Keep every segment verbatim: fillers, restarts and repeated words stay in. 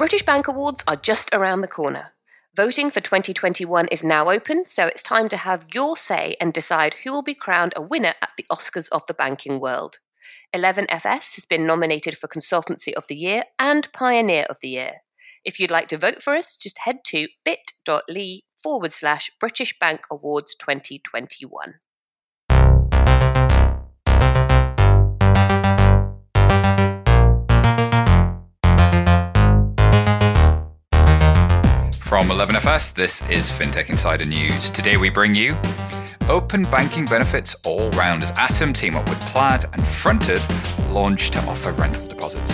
British Bank Awards are just around the corner. Voting for twenty twenty-one is now open, so it's time to have your say and decide who will be crowned a winner at the Oscars of the banking world. eleven F S has been nominated for Consultancy of the Year and Pioneer of the Year. If you'd like to vote for us, just head to bit.ly forward slash British Bank Awards twenty twenty-one. From eleven F S, this is FinTech Insider News. Today we bring you open banking benefits all round as Atom team up with Plaid and Fronted launch to offer rental deposits.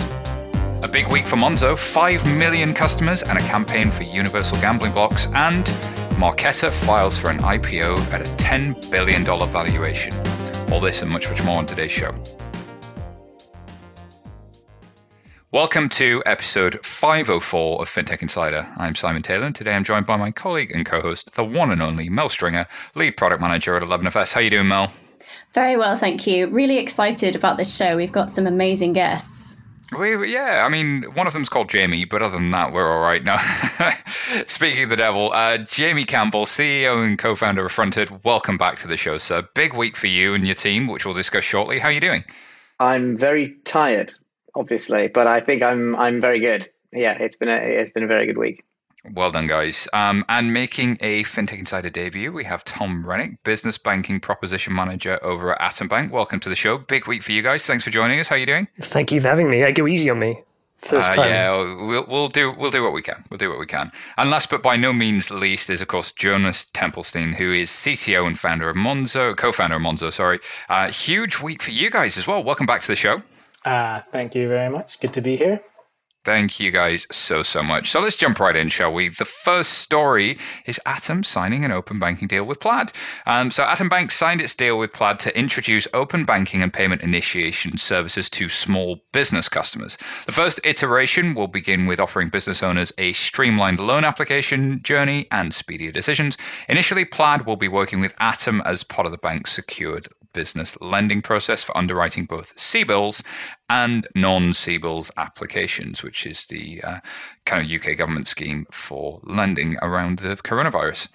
A big week for Monzo, five million customers and a campaign for universal gambling blocks, and Marqeta files for an I P O at a ten billion dollars valuation. All this and much, much more on today's show. Welcome to episode five oh four of FinTech Insider. I'm Simon Taylor, and today I'm joined by my colleague and co-host, the one and only Mel Stringer, lead product manager at eleven F S. How are you doing, Mel? Very well, thank you. Really excited about this show. We've got some amazing guests. We, yeah, I mean, one of them's called Jamie, but other than that, we're all right now. Speaking of the devil, uh, Jamie Campbell, C E O and co-founder of Fronted, welcome back to the show, sir. Big week for you and your team, which we'll discuss shortly. How are you doing? I'm very tired, obviously, but I think I'm I'm very good. Yeah, it's been a it's been a very good week. Well done, guys. Um, and making a FinTech Insider debut, we have Tom Rennick, business banking proposition manager over at Atom Bank. Welcome to the show. Big week for you guys. Thanks for joining us. How are you doing? Thank you for having me. Yeah, go easy on me. First uh, time. Yeah, we'll we'll do we'll do what we can. We'll do what we can. And last but by no means least is, of course, Jonas Tempelstein, who is C T O and founder of Monzo, co-founder of Monzo. Sorry. Uh, huge week for you guys as well. Welcome back to the show. Uh, thank you very much. Good to be here. Thank you guys so, so much. So let's jump right in, shall we? The first story is Atom signing an open banking deal with Plaid. Um, so Atom Bank signed its deal with Plaid to introduce open banking and payment initiation services to small business customers. The first iteration will begin with offering business owners a streamlined loan application journey and speedier decisions. Initially, Plaid will be working with Atom as part of the bank's secured business lending process for underwriting both C B I Ls and non-C B I Ls applications, which is the uh, kind of U K government scheme for lending around the coronavirus.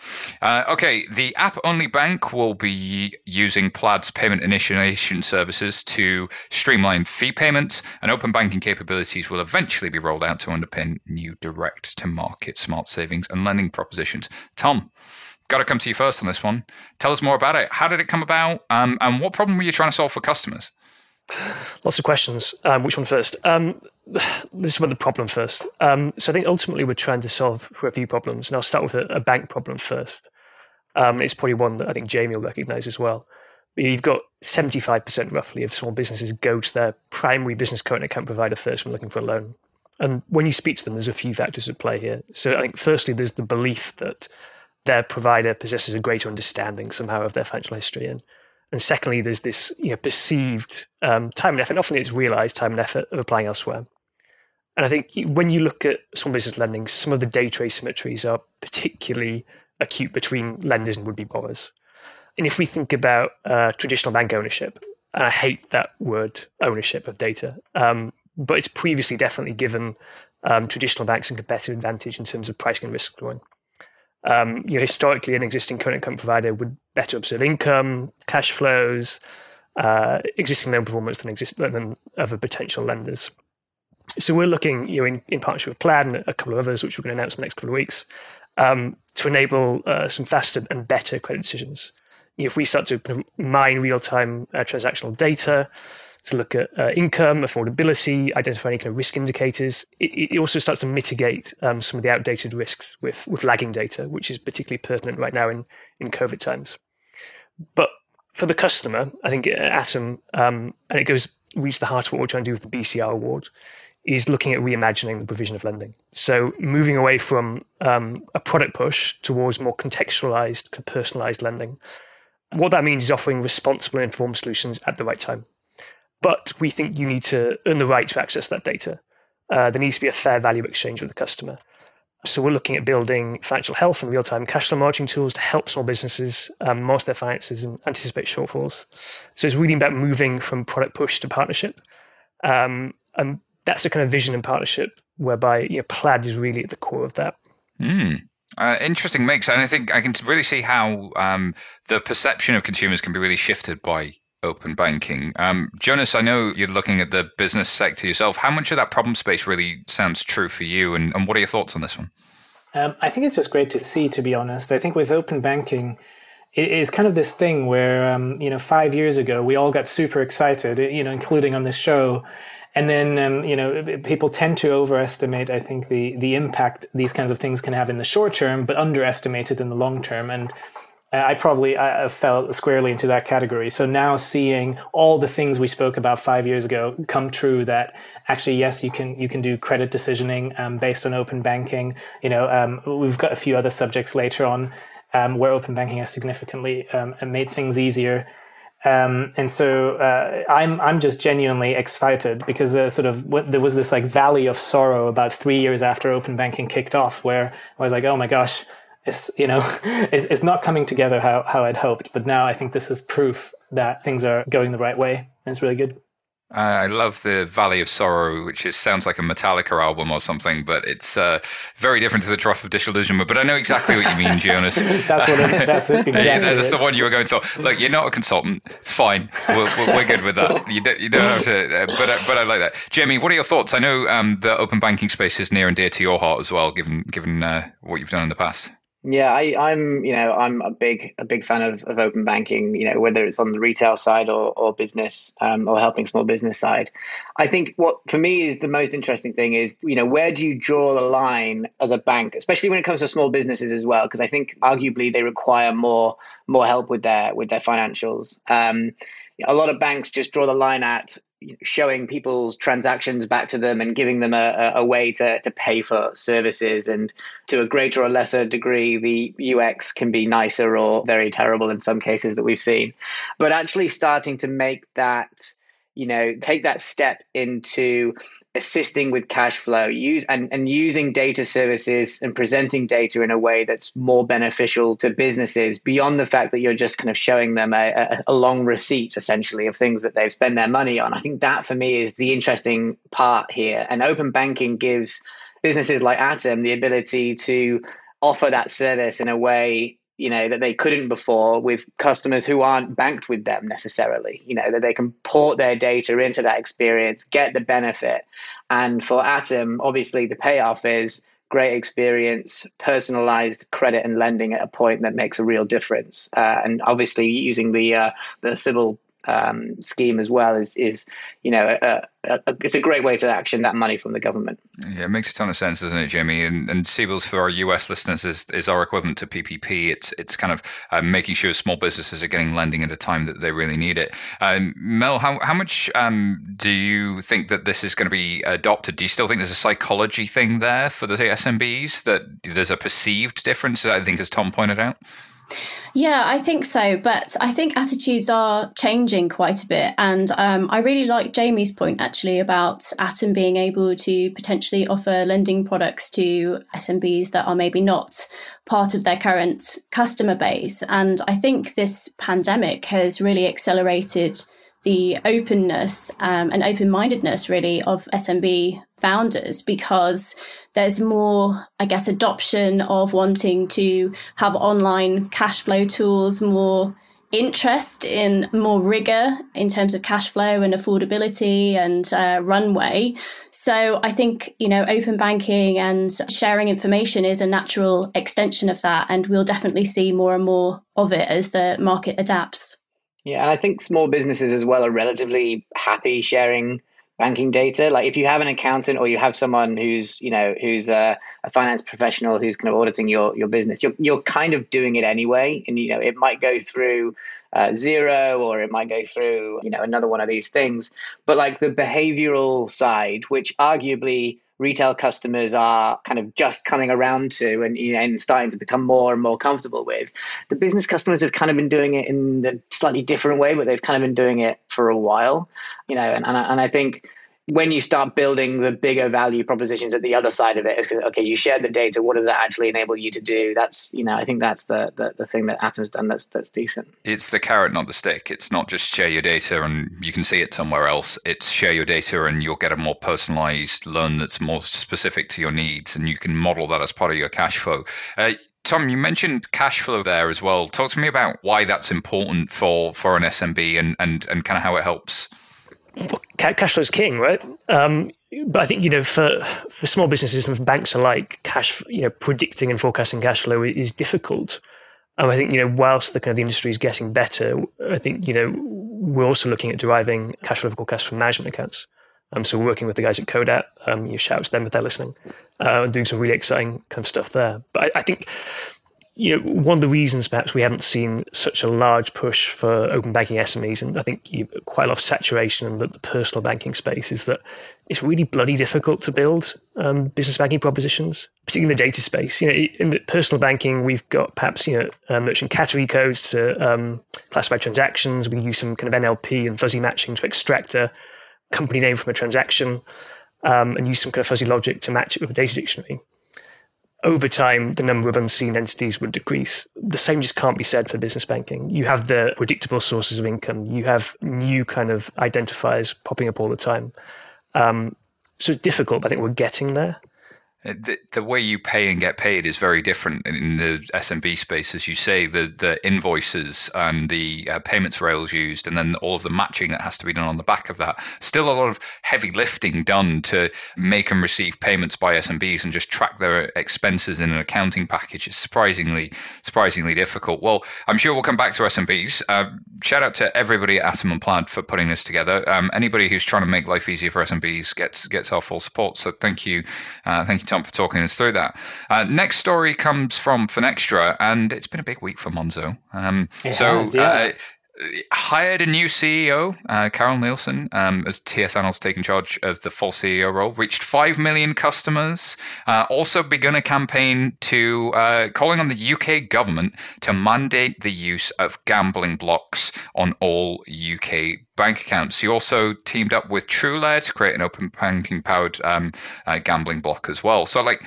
Uh, okay, the app-only bank will be using Plaid's payment initiation services to streamline fee payments, and open banking capabilities will eventually be rolled out to underpin new direct-to-market smart savings and lending propositions. Tom, got to come to you first on this one. Tell us more about it. How did it come about? Um, and what problem were you trying to solve for customers? Lots of questions. Um, which one first? Um, this is about the problem first. Um, so I think ultimately we're trying to solve for a few problems. And I'll start with a, a bank problem first. Um, it's probably one that I think Jamie will recognize as well. You've got seventy-five percent roughly of small businesses go to their primary business current account provider first when looking for a loan. And when you speak to them, there's a few factors at play here. So I think firstly, there's the belief that their provider possesses a greater understanding somehow of their financial history. And, and secondly, there's this you know, perceived um, time and effort, and often it's realized time and effort of applying elsewhere. And I think when you look at small business lending, some of the data asymmetries are particularly acute between lenders and would-be borrowers. And if we think about uh, traditional bank ownership, and I hate that word, ownership of data, um, but it's previously definitely given um, traditional banks a competitive advantage in terms of pricing and risk scoring. Um, you know, historically, an existing current account provider would better observe income, cash flows, uh, existing loan performance than exist than other potential lenders. So we're looking, you know, in, in partnership with Plaid and a couple of others, which we're going to announce in the next couple of weeks, um, to enable uh, some faster and better credit decisions. You know, if we start to kind of mine real-time uh, transactional data to look at uh, income, affordability, identify any kind of risk indicators. It, it also starts to mitigate um, some of the outdated risks with, with lagging data, which is particularly pertinent right now in, in COVID times. But for the customer, I think Atom, um, and it goes reach the heart of what we're trying to do with the B C R award, is looking at reimagining the provision of lending. So moving away from um, a product push towards more contextualized, personalized lending. What that means is offering responsible and informed solutions at the right time. But we think you need to earn the right to access that data. Uh, there needs to be a fair value exchange with the customer. So we're looking at building financial health and real-time cash flow margin tools to help small businesses um, monitor their finances and anticipate shortfalls. So it's really about moving from product push to partnership. Um, and that's a kind of vision and partnership whereby, you know, Plaid is really at the core of that. Mm. Uh, interesting mix. And I think I can really see how um, the perception of consumers can be really shifted by open banking. Um, Jonas, I know you're looking at the business sector yourself. How much of that problem space really sounds true for you? And, and what are your thoughts on this one? Um, I think it's just great to see, to be honest. I think with open banking, it is kind of this thing where, um, you know, five years ago, we all got super excited, you know, including on this show. And then, um, you know, people tend to overestimate, I think, the the impact these kinds of things can have in the short term, but underestimate it in the long term. And I probably I fell squarely into that category. So now seeing all the things we spoke about five years ago come true, that actually, yes, you can you can do credit decisioning um, based on open banking. You know, um, we've got a few other subjects later on um, where open banking has significantly um, made things easier. Um, and so uh, I'm I'm just genuinely excited because uh, sort of what, there was this like valley of sorrow about three years after open banking kicked off, where I was like, oh my gosh, it's you know it's it's not coming together how how I'd hoped. But now I think this is proof that things are going the right way, and it's really good. Uh, I love the Valley of Sorrow, which is, sounds like a Metallica album or something, but it's uh, very different to the Trough of Disillusionment. But I know exactly what you mean, Jonas. That's what it, that's it, exactly. yeah, that's it. The one you were going for. Look, you're not a consultant. It's fine. We're, we're good with that. You don't, you don't have to. Uh, but uh, but I like that. Jamie, what are your thoughts? I know um, the open banking space is near and dear to your heart as well, given given uh, what you've done in the past. Yeah, I, I'm. You know, I'm a big, a big fan of, of open banking. You know, whether it's on the retail side or or business, um, or helping small business side. I think what for me is the most interesting thing is, you know, where do you draw the line as a bank, especially when it comes to small businesses as well? Because I think arguably they require more more help with their with their financials. Um, a lot of banks just draw the line at showing people's transactions back to them and giving them a, a way to, to pay for services. And to a greater or lesser degree, the U X can be nicer or very terrible in some cases that we've seen. But actually starting to make that, you know, take that step into assisting with cash flow, use and, and using data services and presenting data in a way that's more beneficial to businesses beyond the fact that you're just kind of showing them a, a, a long receipt, essentially, of things that they've spent their money on. I think that, for me, is the interesting part here. And open banking gives businesses like Atom the ability to offer that service in a way, you know, that they couldn't before with customers who aren't banked with them necessarily, you know, that they can port their data into that experience, get the benefit. And for Atom, obviously, the payoff is great experience, personalized credit and lending at a point that makes a real difference. Uh, and obviously, using the uh, the C B I L Um, scheme as well is, is you know, a, a, a, it's a great way to action that money from the government. Yeah, it makes a ton of sense, doesn't it, Jamie? And, and C B I Ls for our U S listeners is, is our equivalent to P P P. It's it's kind of uh, making sure small businesses are getting lending at a time that they really need it. Um, Mel, how, how much um, do you think that this is going to be adopted? Do you still think there's a psychology thing there for the S M Bs, that there's a perceived difference, I think, as Tom pointed out? Yeah, I think so. But I think attitudes are changing quite a bit. And um, I really like Jamie's point, actually, about Atom being able to potentially offer lending products to S M Bs that are maybe not part of their current customer base. And I think this pandemic has really accelerated the openness um, and open-mindedness, really, of S M B founders, because there's more, I guess, adoption of wanting to have online cash flow tools, more interest in more rigor in terms of cash flow and affordability and uh, runway. So I think, you know, open banking and sharing information is a natural extension of that. And we'll definitely see more and more of it as the market adapts. Yeah, and I think small businesses as well are relatively happy sharing banking data. Like if you have an accountant or you have someone who's, you know, who's a, a finance professional who's kind of auditing your your business, you're you're kind of doing it anyway. And, you know, it might go through uh, Xero, or it might go through, you know, another one of these things. But like the behavioral side, which arguably retail customers are kind of just coming around to and, you know, and starting to become more and more comfortable with. The business customers have kind of been doing it in a slightly different way, but they've kind of been doing it for a while, you know, and, and, I, and I think when you start building the bigger value propositions at the other side of it, it's okay, you shared the data. What does that actually enable you to do? That's, you know, I think that's the the, the thing that Atom's done that's that's decent. It's the carrot, not the stick. It's not just share your data and you can see it somewhere else. It's share your data and you'll get a more personalized loan that's more specific to your needs, and you can model that as part of your cash flow. Uh, Tom, you mentioned cash flow there as well. Talk to me about why that's important for for an S M B and and and kind of how it helps. Cash flow is king, right? Um, but I think, you know, for, for small businesses and for banks alike, cash, you know, predicting and forecasting cash flow is difficult. And I think, you know, whilst the kind of the industry is getting better, I think, you know, we're also looking at deriving cash flow forecasts from management accounts. Um, so we're working with the guys at Codat. Um, you know, shout out to them if they're listening. Uh, doing some really exciting kind of stuff there. But I, I think, you know, one of the reasons perhaps we haven't seen such a large push for open banking S M Es, and I think you, quite a lot of saturation in the, the personal banking space, is that it's really bloody difficult to build um, business banking propositions, particularly in the data space. You know, in the personal banking, we've got perhaps, you know, uh, merchant category codes to um, classify transactions. We use some kind of N L P and fuzzy matching to extract a company name from a transaction, um, and use some kind of fuzzy logic to match it with a data dictionary. Over time, the number of unseen entities would decrease. The same just can't be said for business banking. You have the predictable sources of income. You have new kind of identifiers popping up all the time. Um, so it's difficult, but I think we're getting there. The, the way you pay and get paid is very different in the S M B space, as you say. The the invoices and the uh, payments rails used, and then all of the matching that has to be done on the back of that. Still a lot of heavy lifting done to make and receive payments by S M Bs and just track their expenses in an accounting package. It's surprisingly, surprisingly difficult. Well, I'm sure we'll come back to S M Bs. Uh, shout out to everybody at Atom and Plaid for putting this together. Um, anybody who's trying to make life easier for S M Bs gets gets our full support. So thank you, uh, thank you. Tom, for talking us through that. Uh, next story comes from Finextra, and it's been a big week for Monzo. Um, so has, yeah. uh, hired a new C E O, uh, Carol Nielsen, um, as T S analyst taking charge of the full C E O role, reached five million customers, uh, also begun a campaign to uh, calling on the U K government to mandate the use of gambling blocks on all U K bank accounts. He also teamed up with TrueLayer to create an open banking powered um, uh, gambling block as well. So, like,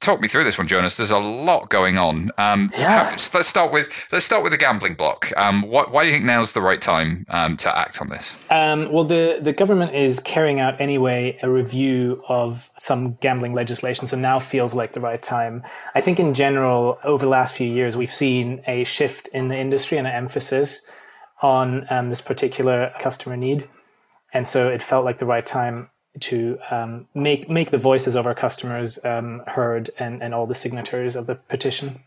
talk me through this one, Jonas. There's a lot going on. Um, yeah. Let's start with let's start with the gambling block. Um, what, why do you think now's the right time um, to act on this? Um, well, the the government is carrying out anyway a review of some gambling legislation, so now feels like the right time. I think in general, over the last few years, we've seen a shift in the industry and an emphasis on um, this particular customer need. And so it felt like the right time to um, make make the voices of our customers um, heard and, and all the signatories of the petition.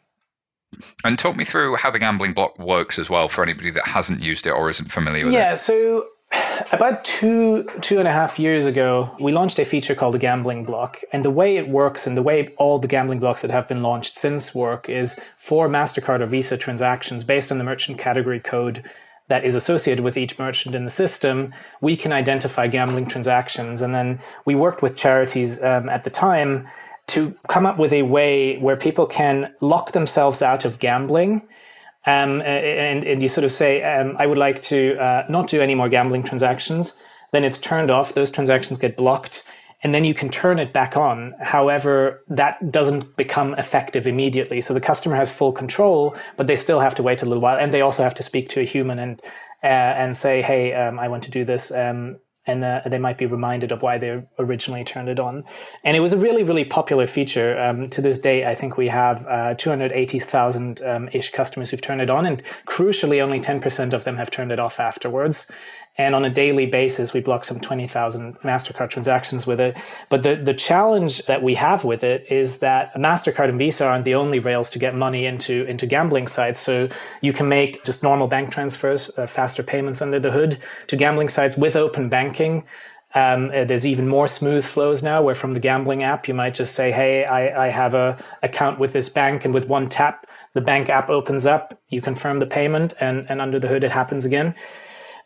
And talk me through how the gambling block works as well for anybody that hasn't used it or isn't familiar with yeah, it. Yeah, so about two, two and a half years ago, we launched a feature called the gambling block. And the way it works and the way all the gambling blocks that have been launched since work is for MasterCard or Visa transactions based on the merchant category code that is associated with each merchant in the system, we can identify gambling transactions. And then we worked with charities um, at the time to come up with a way where people can lock themselves out of gambling. Um, and, and you sort of say, um, I would like to uh, not do any more gambling transactions. Then it's turned off. Those transactions get blocked. And then you can turn it back on. However, that doesn't become effective immediately. So the customer has full control, but they still have to wait a little while. And they also have to speak to a human and uh, and say, hey, um, I want to do this. Um, and uh, they might be reminded of why they originally turned it on. And it was a really, really popular feature. Um, to this day, I think we have uh, two hundred eighty thousand-ish um, customers who've turned it on. And crucially, only ten percent of them have turned it off afterwards. And on a daily basis, we block some twenty thousand MasterCard transactions with it. But the, the challenge that we have with it is that MasterCard and Visa aren't the only rails to get money into, into gambling sites. So you can make just normal bank transfers, uh, faster payments under the hood to gambling sites with open banking. Um, there's even more smooth flows now where from the gambling app, you might just say, hey, I, I have a account with this bank, and with one tap, the bank app opens up, you confirm the payment, and, and under the hood, it happens again.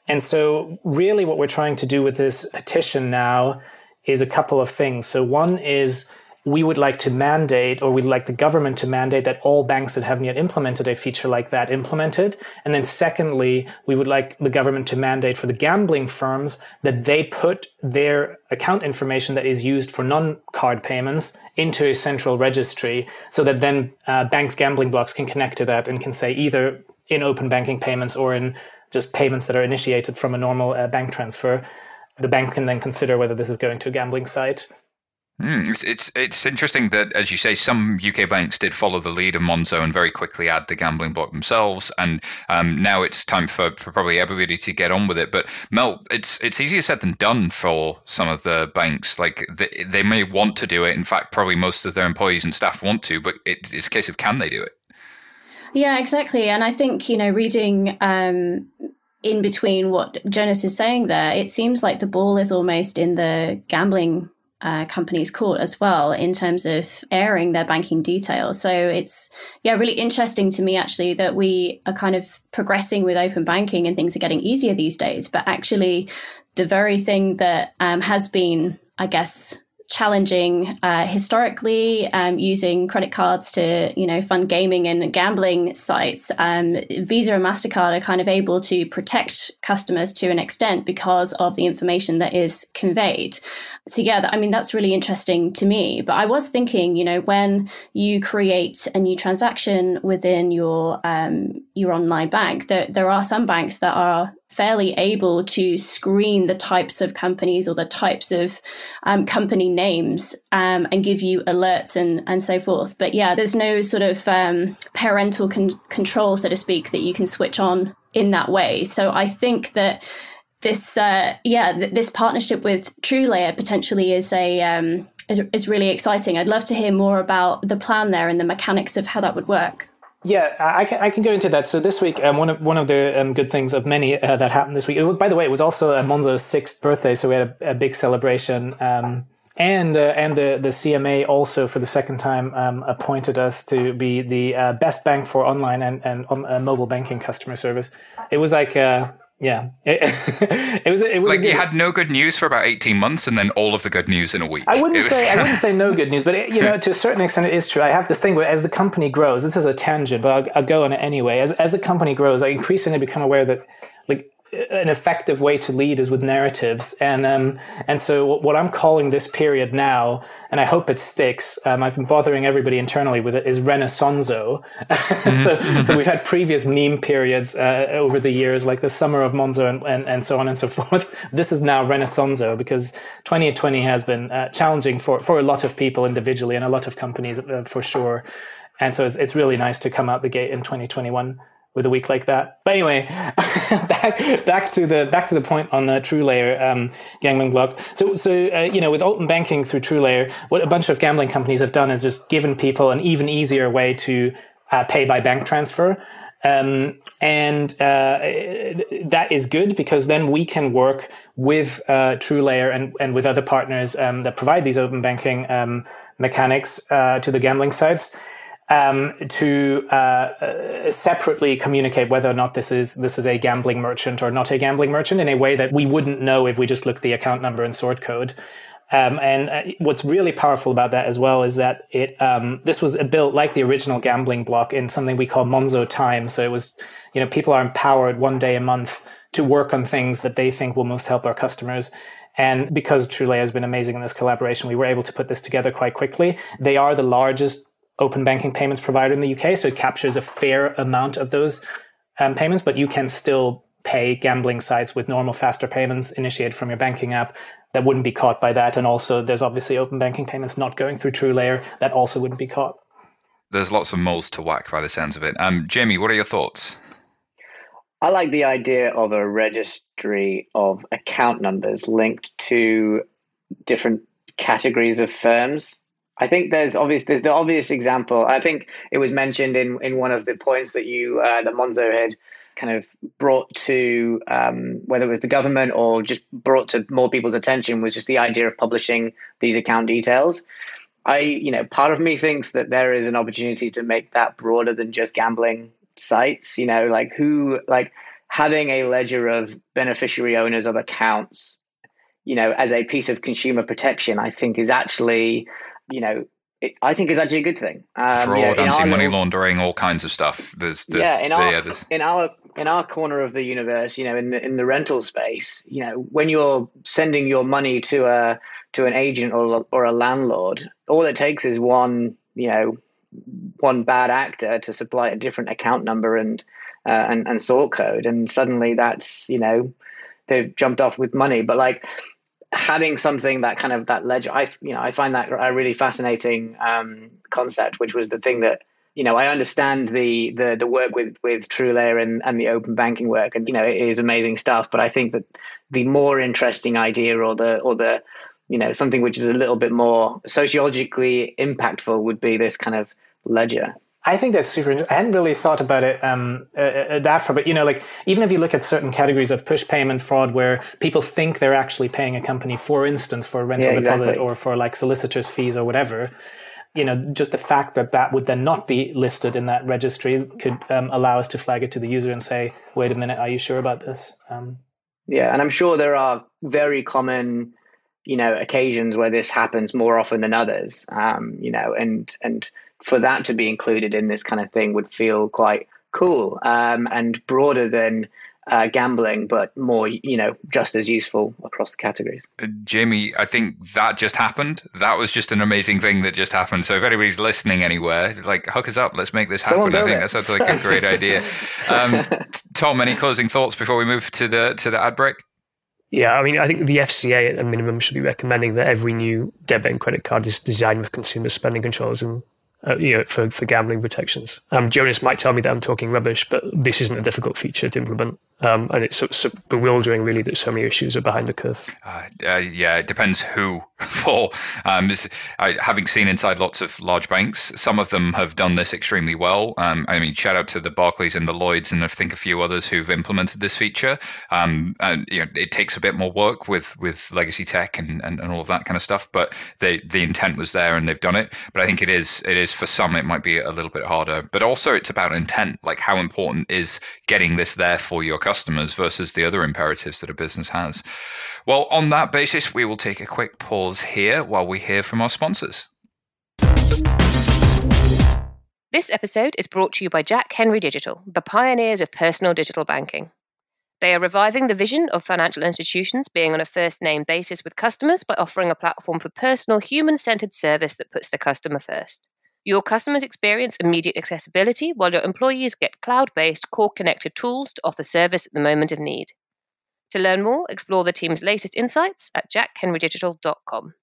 And so really what we're trying to do with this petition now is a couple of things. So one is we would like to mandate, or we'd like the government to mandate, that all banks that haven't yet implemented a feature like that implement it. And then secondly, we would like the government to mandate for the gambling firms that they put their account information that is used for non-card payments into a central registry, so that then uh, banks' gambling blocks can connect to that and can say either in open banking payments or in just payments that are initiated from a normal uh, bank transfer, the bank can then consider whether this is going to a gambling site. Mm, it's, it's it's interesting that, as you say, some U K banks did follow the lead of Monzo and very quickly add the gambling block themselves. And um, now it's time for, for probably everybody to get on with it. But Mel, it's it's easier said than done for some of the banks. Like they, they may want to do it. In fact, probably most of their employees and staff want to. But it, it's a case of, can they do it? Yeah, exactly. And I think, you know, reading um, in between what Jonas is saying there, it seems like the ball is almost in the gambling Uh, companies' court as well, in terms of airing their banking details. So it's yeah really interesting to me actually that we are kind of progressing with open banking and things are getting easier these days, but actually the very thing that um, has been, I guess, challenging uh, historically, um, using credit cards to, you know, fund gaming and gambling sites, um, Visa and MasterCard are kind of able to protect customers to an extent because of the information that is conveyed. So yeah, I mean, that's really interesting to me. But I was thinking, you know, when you create a new transaction within your um, your online bank, that there are some banks that are fairly able to screen the types of companies or the types of um, company names um, and give you alerts and, and so forth. But yeah, there's no sort of um, parental con- control, so to speak, that you can switch on in that way. So I think that this, uh, yeah, th- this partnership with TrueLayer potentially is a um, is, is really exciting. I'd love to hear more about the plan there and the mechanics of how that would work. Yeah, I can I can go into that. So this week, um, one of one of the um, good things of many uh, that happened this week. It was, by the way, it was also uh, Monzo's sixth birthday, so we had a, a big celebration. Um, and uh, and the the C M A also, for the second time, um, appointed us to be the uh, best bank for online and and um, uh, mobile banking customer service. It was like. Uh, Yeah, it, it was. It was like you had no good news for about eighteen months, and then all of the good news in a week. I wouldn't say I wouldn't say no good news, but it, you know, to a certain extent, it is true. I have this thing where, as the company grows, this is a tangent, but I'll, I'll go on it anyway. As as the company grows, I increasingly become aware that, like, an effective way to lead is with narratives, and um, and so what I'm calling this period now, and I hope it sticks. Um, I've been bothering everybody internally with it. Is Renaissonzo. so, so we've had previous meme periods uh, over the years, like the summer of Monzo and, and and so on and so forth. This is now Renaissonzo, because twenty twenty has been uh, challenging for for a lot of people individually and a lot of companies uh, for sure, and so it's it's really nice to come out the gate in twenty twenty-one. With a week like that. But anyway, back back to the back to the point on the TrueLayer um, gambling block. So so uh, you know, with open banking through TrueLayer, what a bunch of gambling companies have done is just given people an even easier way to uh, pay by bank transfer, um, and uh, that is good because then we can work with uh, TrueLayer and and with other partners um, that provide these open banking um, mechanics uh, to the gambling sites. Um, to uh, uh, separately communicate whether or not this is this is a gambling merchant or not a gambling merchant in a way that we wouldn't know if we just looked at the account number and sort code. Um, and uh, what's really powerful about that as well is that it um, this was built like the original gambling block in something we call Monzo time. So it was, you know, people are empowered one day a month to work on things that they think will most help our customers. And because TrueLayer has been amazing in this collaboration, we were able to put this together quite quickly. They are the largest open banking payments provider in the U K, so it captures a fair amount of those um, payments, but you can still pay gambling sites with normal faster payments initiated from your banking app that wouldn't be caught by that. And also there's obviously open banking payments not going through TrueLayer that also wouldn't be caught. There's lots of moles to whack by the sounds of it. Um, Jamie, what are your thoughts? I like the idea of a registry of account numbers linked to different categories of firms. I think there's obvious. There's the obvious example. I think it was mentioned in, in one of the points that you uh, that Monzo had kind of brought to um, whether it was the government or just brought to more people's attention was just the idea of publishing these account details. I, you know, part of me thinks that there is an opportunity to make that broader than just gambling sites. You know, like who, like having a ledger of beneficiary owners of accounts, you know, as a piece of consumer protection, I think is actually, you know, it, I think is actually a good thing. Um, Fraud, you know, anti-money little, laundering, all kinds of stuff. There's, there's yeah, in our, the, yeah, in our in our corner of the universe, you know, in the, in the rental space, you know, when you're sending your money to a to an agent or or a landlord, all it takes is one, you know, one bad actor to supply a different account number and uh, and and sort code, and suddenly that's, you know, they've jumped off with money. But like, having something that kind of that ledger, I you know I find that a really fascinating um, concept, which was the thing that, you know, I understand the the the work with with TrueLayer and and the open banking work, and you know it is amazing stuff. But I think that the more interesting idea, or the or the you know something which is a little bit more sociologically impactful, would be this kind of ledger. I think that's super interesting. I hadn't really thought about it um, uh, uh, that far, but you know, like even if you look at certain categories of push payment fraud, where people think they're actually paying a company, for instance, for a rental yeah, exactly. deposit or for like solicitor's fees or whatever, you know, just the fact that that would then not be listed in that registry could um, allow us to flag it to the user and say, "Wait a minute, are you sure about this?" Um, yeah, and I'm sure there are very common, you know, occasions where this happens more often than others. Um, you know, and and. for that to be included in this kind of thing would feel quite cool um, and broader than uh, gambling, but more, you know, just as useful across the categories. Uh, Jamie, I think that just happened. That was just an amazing thing that just happened. So if anybody's listening anywhere, like, hook us up. Let's make this happen. I think that sounds like a great idea. Um, Tom, any closing thoughts before we move to the to the ad break? Yeah, I mean, I think the F C A at a minimum should be recommending that every new debit and credit card is designed with consumer spending controls and Uh, you know, for, for gambling protections. Um, Jonas might tell me that I'm talking rubbish, but this isn't a difficult feature to implement. Um, and it's so, so bewildering, really, that so many issues are behind the curve. Uh, uh, yeah, it depends who for. Um, I, having seen inside lots of large banks, some of them have done this extremely well. Um, I mean, shout out to the Barclays and the Lloyds, and I think a few others who've implemented this feature. Um, and, you know, it takes a bit more work with, with legacy tech and, and, and all of that kind of stuff, but they, the intent was there and they've done it. But I think it is it is for some, it might be a little bit harder, but also it's about intent. Like, how important is getting this there for your customers versus the other imperatives that a business has? Well, on that basis, we will take a quick pause here while we hear from our sponsors. This episode is brought to you by Jack Henry Digital, the pioneers of personal digital banking. They are reviving the vision of financial institutions being on a first-name basis with customers by offering a platform for personal, human-centered service that puts the customer first. Your customers experience immediate accessibility, while your employees get cloud-based, core-connected tools to offer service at the moment of need. To learn more, explore the team's latest insights at jack henry digital dot com.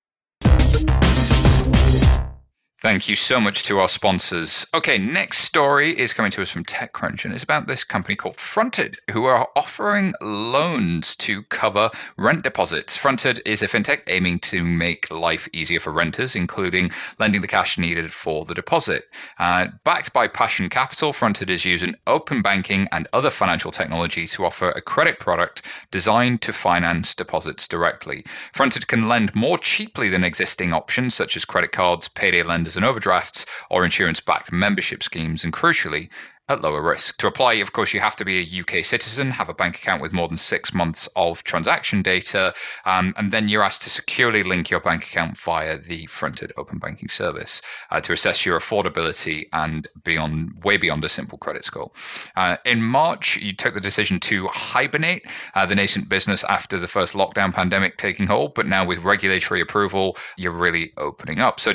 Thank you so much to our sponsors. Okay, next story is coming to us from TechCrunch, and it's about this company called Fronted, who are offering loans to cover rent deposits. Fronted is a fintech aiming to make life easier for renters, including lending the cash needed for the deposit. Uh, backed by Passion Capital, Fronted is using open banking and other financial technology to offer a credit product designed to finance deposits directly. Fronted can lend more cheaply than existing options, such as credit cards, payday lenders, and overdrafts, or insurance-backed membership schemes, and crucially, at lower risk. To apply, of course, you have to be a U K citizen, have a bank account with more than six months of transaction data, um, and then you're asked to securely link your bank account via the Fronted Open Banking service uh, to assess your affordability and beyond, way beyond a simple credit score. Uh, in March, you took the decision to hibernate uh, the nascent business after the first lockdown pandemic taking hold, but now with regulatory approval, you're really opening up. So,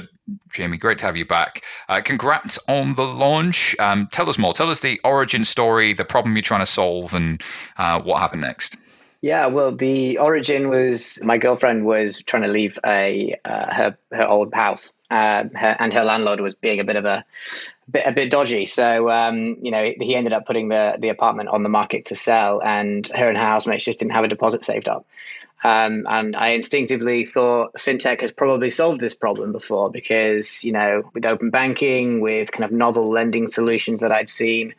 Jamie, great to have you back. Uh, congrats on the launch. Um, tell us more. Tell us the origin story, the problem you're trying to solve, and uh, what happened next. Yeah, well, the origin was my girlfriend was trying to leave a uh, her her old house, uh, her, and her landlord was being a bit of a bit a bit dodgy. So um, you know, he ended up putting the the apartment on the market to sell, and her and her housemates just didn't have a deposit saved up. Um, and I instinctively thought fintech has probably solved this problem before, because, you know, with open banking, with kind of novel lending solutions that I'd seen,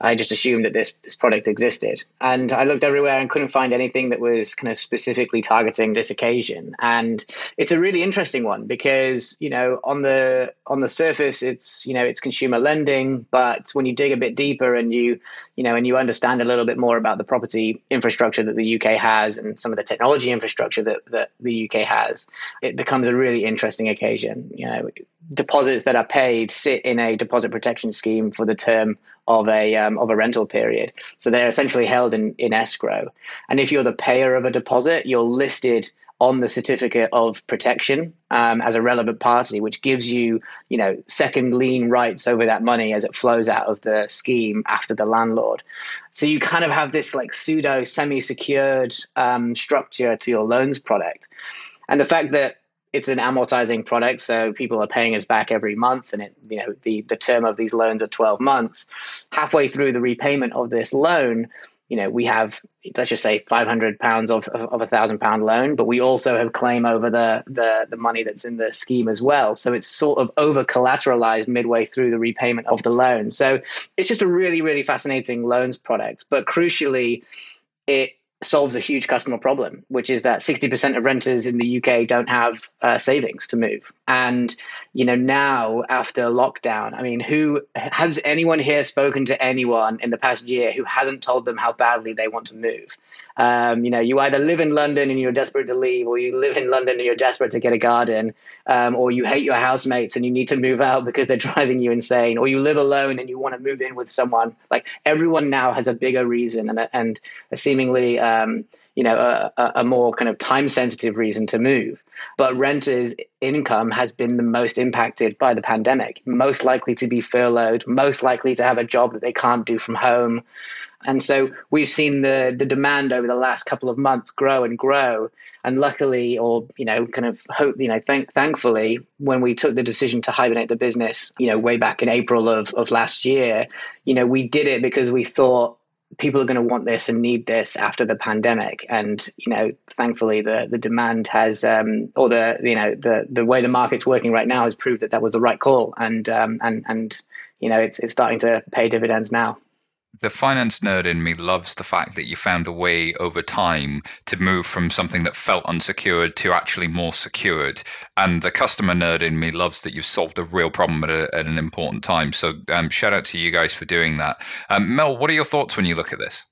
I just assumed that this, this product existed. And I looked everywhere and couldn't find anything that was kind of specifically targeting this occasion. And it's a really interesting one because, you know, on the on the surface, it's, you know, it's consumer lending. But when you dig a bit deeper and you, you know, and you understand a little bit more about the property infrastructure that the U K has and some of the technology technology infrastructure that, that the U K has, it becomes a really interesting occasion. You know, deposits that are paid sit in a deposit protection scheme for the term of a um, of a rental period. So they're essentially held in, in escrow. And if you're the payer of a deposit, you're listed on the certificate of protection um, as a relevant party, which gives you, you know, second lien rights over that money as it flows out of the scheme after the landlord. So you kind of have this like pseudo semi-secured um, structure to your loans product. And the fact that it's an amortizing product, so people are paying us back every month, and it, you know, the, the term of these loans are twelve months. Halfway through the repayment of this loan, you know, we have, let's just say five hundred pounds of, of a thousand pound loan, but we also have claim over the, the, the money that's in the scheme as well. So it's sort of over collateralized midway through the repayment of the loan. So it's just a really, really fascinating loans product. But crucially, it solves a huge customer problem, which is that sixty percent of renters in the U K don't have uh, savings to move. And, you know, now after lockdown, I mean, who has anyone here spoken to anyone in the past year who hasn't told them how badly they want to move? Um, you know, you either live in London and you're desperate to leave, or you live in London and you're desperate to get a garden, um, or you hate your housemates and you need to move out because they're driving you insane, or you live alone and you want to move in with someone. Like, everyone now has a bigger reason and a, and a seemingly, um, you know, a, a more kind of time sensitive reason to move. But renters' income has been the most impacted by the pandemic, most likely to be furloughed, most likely to have a job that they can't do from home. And so we've seen the the demand over the last couple of months grow and grow. And luckily, or, you know, kind of hope, you know, thank, thankfully, when we took the decision to hibernate the business, you know, way back in April of, of last year, you know, we did it because we thought people are going to want this and need this after the pandemic. And, you know, thankfully, the the demand has, um, or the, you know, the the way the market's working right now has proved that that was the right call. And, um, and, and you know, it's it's starting to pay dividends now. The finance nerd in me loves the fact that you found a way over time to move from something that felt unsecured to actually more secured. And the customer nerd in me loves that you've solved a real problem at, a, at an important time. So um, shout out to you guys for doing that. Um, Mel, what are your thoughts when you look at this?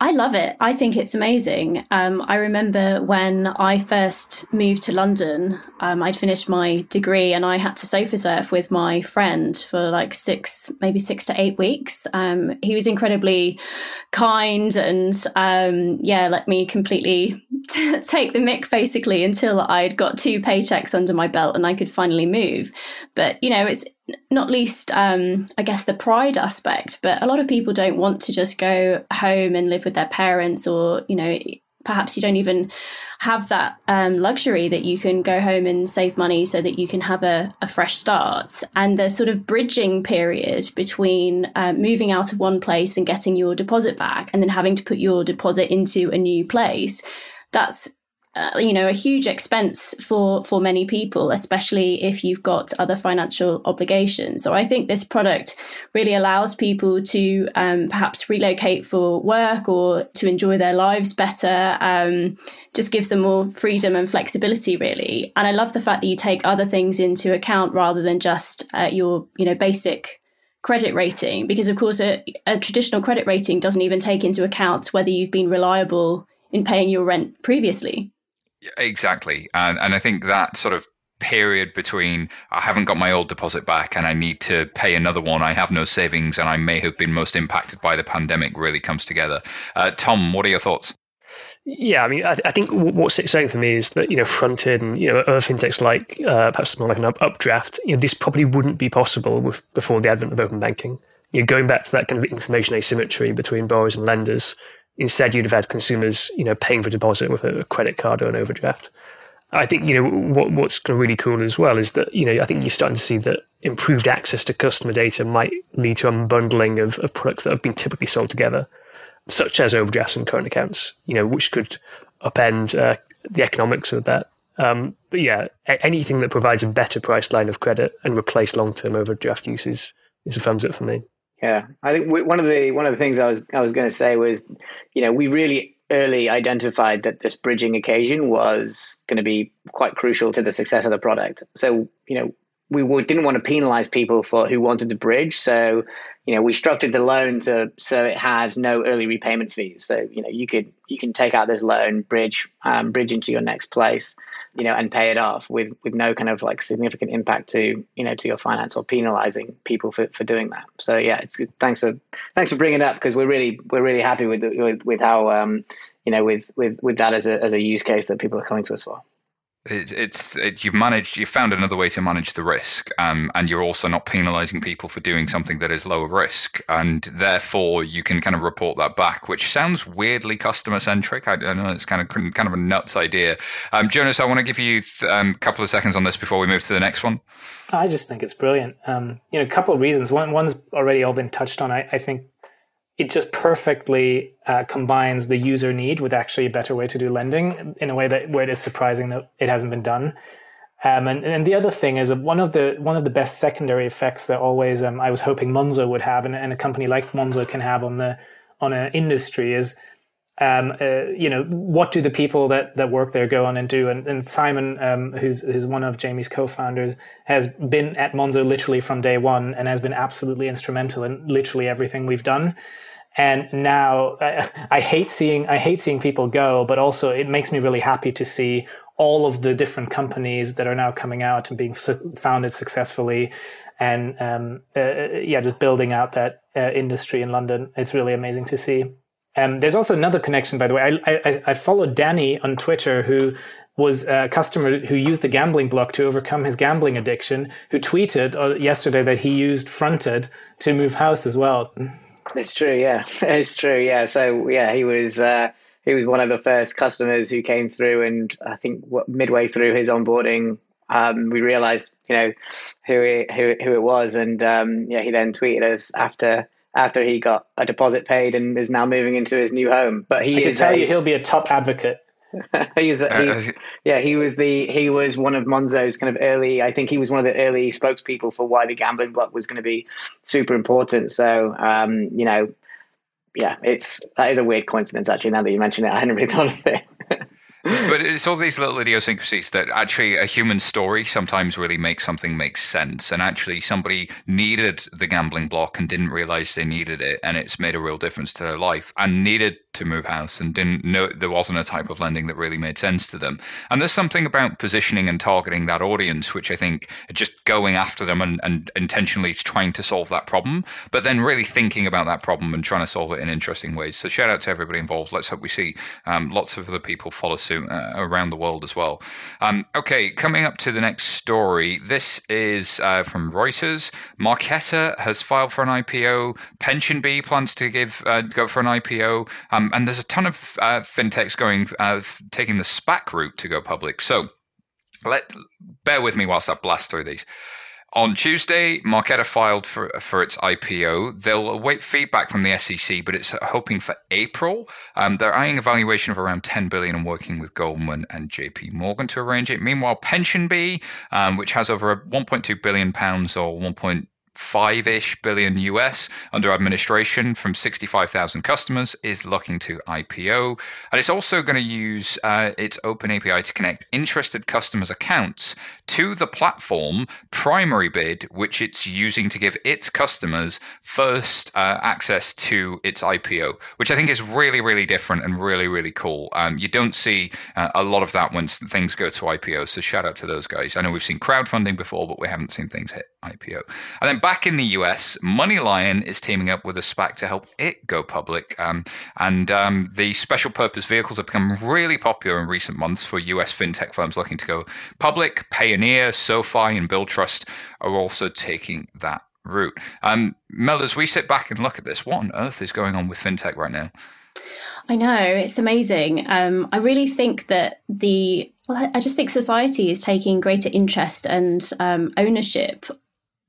I love it. I think it's amazing. Um, I remember when I first moved to London, um, I'd finished my degree and I had to sofa surf with my friend for like six, maybe six to eight weeks. Um, he was incredibly kind and um, yeah, let me completely t- take the mick basically until I'd got two paychecks under my belt and I could finally move. But, you know, it's not least, um, I guess, the pride aspect, but a lot of people don't want to just go home and live with their parents, or, you know, perhaps you don't even have that um, luxury that you can go home and save money so that you can have a, a fresh start. And the sort of bridging period between uh, moving out of one place and getting your deposit back and then having to put your deposit into a new place, that's Uh, you know, a huge expense for, for many people, especially if you've got other financial obligations. So I think this product really allows people to um, perhaps relocate for work or to enjoy their lives better, um, just gives them more freedom and flexibility, really. And I love the fact that you take other things into account rather than just uh, your, you know, basic credit rating, because, of course, a, a traditional credit rating doesn't even take into account whether you've been reliable in paying your rent previously. Exactly. And and I think that sort of period between I haven't got my old deposit back and I need to pay another one, I have no savings, and I may have been most impacted by the pandemic really comes together. Uh, Tom, what are your thoughts? Yeah, I mean, I, th- I think what's exciting for me is that, you know, Fronted and, you know, other fintechs like uh, perhaps more like an up- updraft, you know, this probably wouldn't be possible with, before the advent of open banking. You know, going back to that kind of information asymmetry between borrowers and lenders, instead, you'd have had consumers, you know, paying for deposit with a credit card or an overdraft. I think, you know, what what's really cool as well is that, you know, I think you're starting to see that improved access to customer data might lead to unbundling of, of products that have been typically sold together, such as overdrafts and current accounts, you know, which could upend uh, the economics of that. Um, but yeah, anything that provides a better price line of credit and replace long-term overdraft uses is a thumbs up for me. Yeah, I think one of the one of the things I was I was going to say was, you know, we really early identified that this bridging occasion was going to be quite crucial to the success of the product. So, you know, we didn't want to penalize people for who wanted to bridge. So, you know, we structured the loan to, so it had no early repayment fees. So, you know, you could, you can take out this loan, bridge, um, bridge into your next place, you know, and pay it off with, with no kind of like significant impact to, you know, to your finance or penalizing people for, for doing that. So yeah, it's good. Thanks for, thanks for bringing it up, because we're really, we're really happy with, with, with how, um, you know, with, with, with that as a, as a use case that people are coming to us for. It, it's it, you've managed, you've found another way to manage the risk, um, and you're also not penalizing people for doing something that is lower risk, and therefore you can kind of report that back, which sounds weirdly customer centric. I, I know it's kind of kind of a nuts idea. Um, Jonas, I want to give you a um, couple of seconds on this before we move to the next one. I just think it's brilliant. Um, you know, a couple of reasons. One one's already all been touched on. I, I think it just perfectly uh, combines the user need with actually a better way to do lending in a way that where it is surprising that it hasn't been done. Um, and, and the other thing is one of the one of the best secondary effects that always um, I was hoping Monzo would have, and, and a company like Monzo can have on the on an industry is, um, uh, you know, what do the people that that work there go on and do? And, and Simon, um, who's who's one of Jamie's co-founders, has been at Monzo literally from day one and has been absolutely instrumental in literally everything we've done. And now I, I hate seeing I hate seeing people go, but also it makes me really happy to see all of the different companies that are now coming out and being founded successfully, and um, uh, yeah, just building out that uh, industry in London. It's really amazing to see. Um, there's also another connection, by the way. I I, I followed Danny on Twitter, who was a customer who used the gambling block to overcome his gambling addiction, who tweeted yesterday that he used Fronted to move house as well. It's true, yeah. It's true, yeah. So, yeah, he was uh, he was one of the first customers who came through, and I think midway through his onboarding, um, we realized, you know, who it, who, who it was, and um, yeah, he then tweeted us after after he got a deposit paid and is now moving into his new home. But he I is can tell a, you, he'll be a top advocate. he is, uh, he, yeah, he was the he was one of Monzo's kind of early. I think he was one of the early spokespeople for why the gambling block was going to be super important. So um, you know, yeah, it's that is a weird coincidence actually. Now that you mention it, I hadn't really thought of it. But it's all these little idiosyncrasies that actually a human story sometimes really makes something make sense. And actually somebody needed the gambling block and didn't realize they needed it. And it's made a real difference to their life, and needed to move house and didn't know there wasn't a type of lending that really made sense to them. And there's something about positioning and targeting that audience, which I think just going after them and, and intentionally trying to solve that problem, but then really thinking about that problem and trying to solve it in interesting ways. So shout out to everybody involved. Let's hope we see um, lots of other people follow suit around the world as well. Um, okay, coming up to the next story. This is uh, from Reuters. Marqeta has filed for an I P O. PensionBee plans to give uh, go for an I P O. Um, and there's a ton of uh, fintechs going uh, taking the SPAC route to go public. So let bear with me whilst I blast through these. On Tuesday, Marqeta filed for, for its I P O. They'll await feedback from the S E C, but it's hoping for April. Um, they're eyeing a valuation of around ten billion dollars and working with Goldman and J P Morgan to arrange it. Meanwhile, PensionBee, um, which has over one point two billion pounds or one point five-ish billion U S under administration from sixty-five thousand customers, is looking to I P O. And it's also going to use uh, its open A P I to connect interested customers' accounts to the platform Primary Bid, which it's using to give its customers first uh, access to its I P O, which I think is really, really different and really, really cool. Um, you don't see uh, a lot of that when things go to I P O, so shout out to those guys. I know we've seen crowdfunding before, but we haven't seen things hit I P O. And then back in the U S, MoneyLion is teaming up with a SPAC to help it go public. Um, and um, the special purpose vehicles have become really popular in recent months for U S fintech firms looking to go public. Payoneer, SoFi, and BillTrust are also taking that route. Um, Mel, as we sit back and look at this, what on earth is going on with fintech right now? I know, it's amazing. Um, I really think that the, well, I just think society is taking greater interest and um, ownership.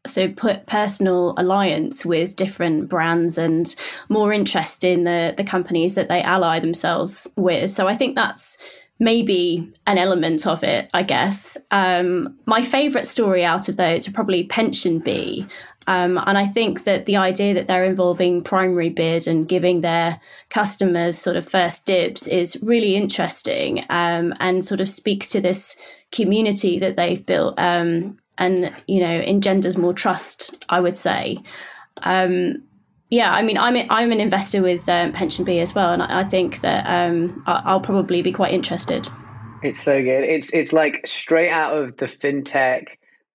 So put personal alliance with different brands and more interest in the, the companies that they ally themselves with. So I think that's maybe an element of it, I guess. Um, my favourite story out of those are probably PensionBee. Um, and I think that the idea that they're involving Primary Bid and giving their customers sort of first dibs is really interesting um, and sort of speaks to this community that they've built um, and, you know, engenders more trust, I would say. Um, yeah, I mean, I'm a, I'm an investor with um, PensionBee as well, and I, I think that um, I'll probably be quite interested. It's so good. It's it's like straight out of the fintech,